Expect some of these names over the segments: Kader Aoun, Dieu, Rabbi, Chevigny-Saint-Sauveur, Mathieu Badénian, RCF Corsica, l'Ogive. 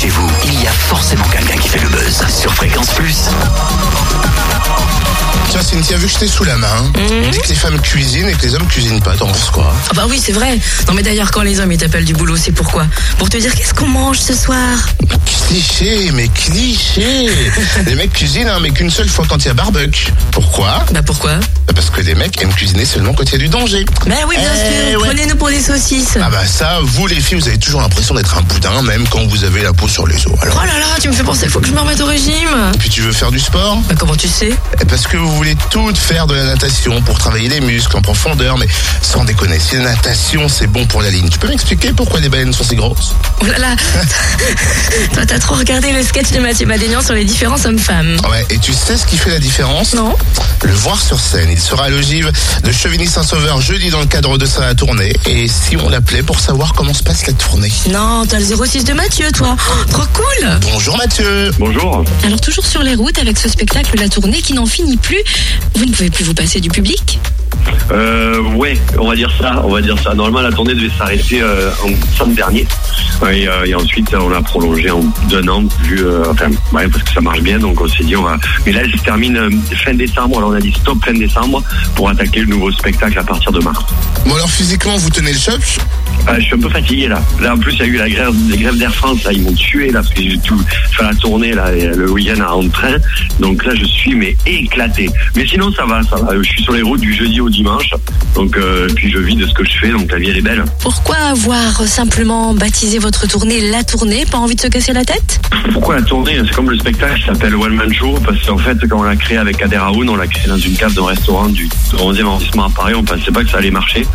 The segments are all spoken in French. chez vous, il y a forcément quelqu'un qui fait le buzz sur Fréquence Plus. Tiens, Cynthia, vu que j'étais sous la main, dès que les femmes cuisinent et que les hommes cuisinent pas, t'en penses quoi? Ah bah oui, c'est vrai. Non mais d'ailleurs, quand les hommes ils t'appellent du boulot, c'est pourquoi? Pour te dire qu'est-ce qu'on mange ce soir. Cliché, mais cliché. Les mecs cuisinent, hein, mais qu'une seule fois quand il y a barbecue. Pourquoi? Bah pourquoi? Bah parce que les mecs aiment cuisiner seulement quand il y a du danger. Bah oui, bien sûr, ouais. Prenez-nous pour des saucisses. Ah bah ça, vous les filles, vous avez toujours l'impression d'être un boudin, même quand vous avez la peau sur les os. Alors... oh là là, tu me fais penser, faut que je me remette au régime. Et puis tu veux faire du sport? Bah comment tu sais? Parce que vous voulez toutes faire de la natation pour travailler les muscles en profondeur, mais sans déconner, si la natation c'est bon pour la ligne, tu peux m'expliquer pourquoi les baleines sont si grosses? Oh là là, toi t'as trop regardé le sketch de Mathieu Badénian sur les différences hommes-femmes. Ouais, et tu sais ce qui fait la différence? Non. Le voir sur scène, il sera à l'Ogive de Chevigny-Saint-Sauveur jeudi dans le cadre de sa tournée. Et si on l'appelait pour savoir comment se passe la tournée? Non, t'as le 06 de Mathieu, toi. Oh, trop cool. Bonjour Mathieu. Bonjour. Alors toujours sur les routes avec ce spectacle, la tournée qui n'en finit plus, vous ne pouvez plus vous passer du public? Ouais, on va dire ça. Normalement, la tournée devait s'arrêter en décembre dernier. Et ensuite, on l'a prolongé en 2 ans, parce que ça marche bien, donc on s'est dit, mais là, elle se termine fin décembre, alors on a dit stop fin décembre pour attaquer le nouveau spectacle à partir de mars. Bon alors, physiquement, vous tenez le choc? Je suis un peu fatigué là. Là en plus il y a eu les grèves d'Air France là, ils m'ont tué là parce que j'ai tout fait la tournée là le week-end en train. Donc là je suis éclaté. Mais sinon ça va. Je suis sur les routes du jeudi au dimanche. Donc puis je vis de ce que je fais, donc la vie elle est belle. Pourquoi avoir simplement baptisé votre tournée La Tournée? Pas envie de se casser la tête? Pourquoi la tournée? C'est comme le spectacle, ça s'appelle One Man Show parce qu'en fait quand on l'a créé avec Kader Aoun, on l'a créé dans une cave d'un restaurant du 11e arrondissement à Paris, on pensait pas que ça allait marcher.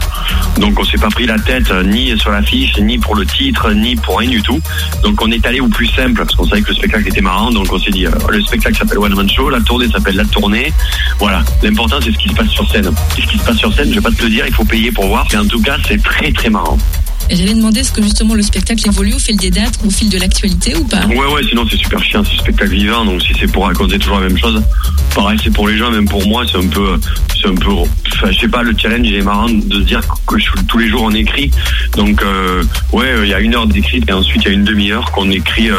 Donc on s'est pas pris la tête ni sur l'affiche, ni pour le titre, ni pour rien du tout. Donc on est allé au plus simple parce qu'on savait que le spectacle était marrant. Donc on s'est dit, le spectacle s'appelle One Man Show, la tournée s'appelle La Tournée. Voilà, l'important c'est ce qui se passe sur scène. Ce qui se passe sur scène, je vais pas te le dire, il faut payer pour voir. Mais en tout cas, c'est très très marrant. Et j'allais demander, est-ce que justement le spectacle évolue au fil des dates, au fil de l'actualité ou pas? Ouais, sinon c'est super chiant, c'est spectacle vivant, donc si c'est pour raconter toujours la même chose, pareil c'est pour les gens, même pour moi, c'est un peu, je sais pas, le challenge est marrant de se dire que tous les jours on écrit, donc il y a 1 heure d'écrite et ensuite il y a 1 demi-heure qu'on écrit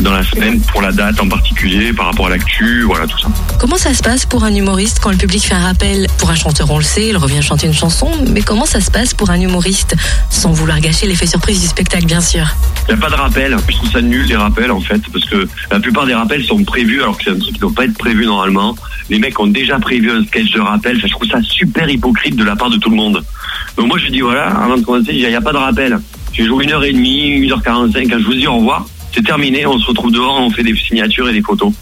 dans la semaine pour la date en particulier, par rapport à l'actu, voilà tout ça. Comment ça se passe pour un humoriste quand le public fait un rappel? Pour un chanteur on le sait, il revient chanter une chanson, mais comment ça se passe pour un humoriste sans vouloir gâcher l'effet surprise du spectacle, bien sûr? Il n'y a pas de rappel, je trouve ça nul les rappels en fait, parce que la plupart des rappels sont prévus alors que c'est un truc qui ne doit pas être prévu normalement. Les mecs ont déjà prévu un sketch de rappel, je trouve ça super hypocrite de la part de tout le monde. Donc moi je dis avant de commencer, il n'y a pas de rappel. Je joue 1h30, 1h45, quand je vous dis au revoir, c'est terminé, on se retrouve dehors, on fait des signatures et des photos.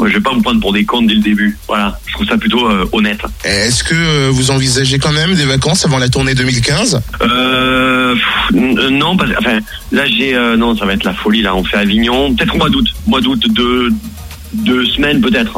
Je ne vais pas vous prendre pour des cons dès le début. Voilà, je trouve ça plutôt honnête. Est-ce que vous envisagez quand même des vacances avant la tournée 2015 ? Non, là j'ai... non, ça va être la folie, là, on fait Avignon, peut-être au mois d'août. Mois d'août, 2 semaines peut-être.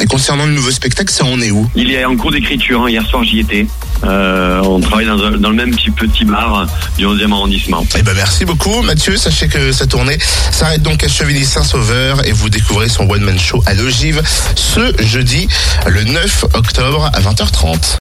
Et concernant le nouveau spectacle, ça en est où? Il est en cours d'écriture, hein. Hier soir j'y étais. On travaille dans le même petit bar du 11e arrondissement. Eh ben merci beaucoup Mathieu, sachez que sa tournée s'arrête donc à Chevigny-Saint-Sauveur et vous découvrez son one-man show à l'Ogive ce jeudi le 9 octobre à 20h30.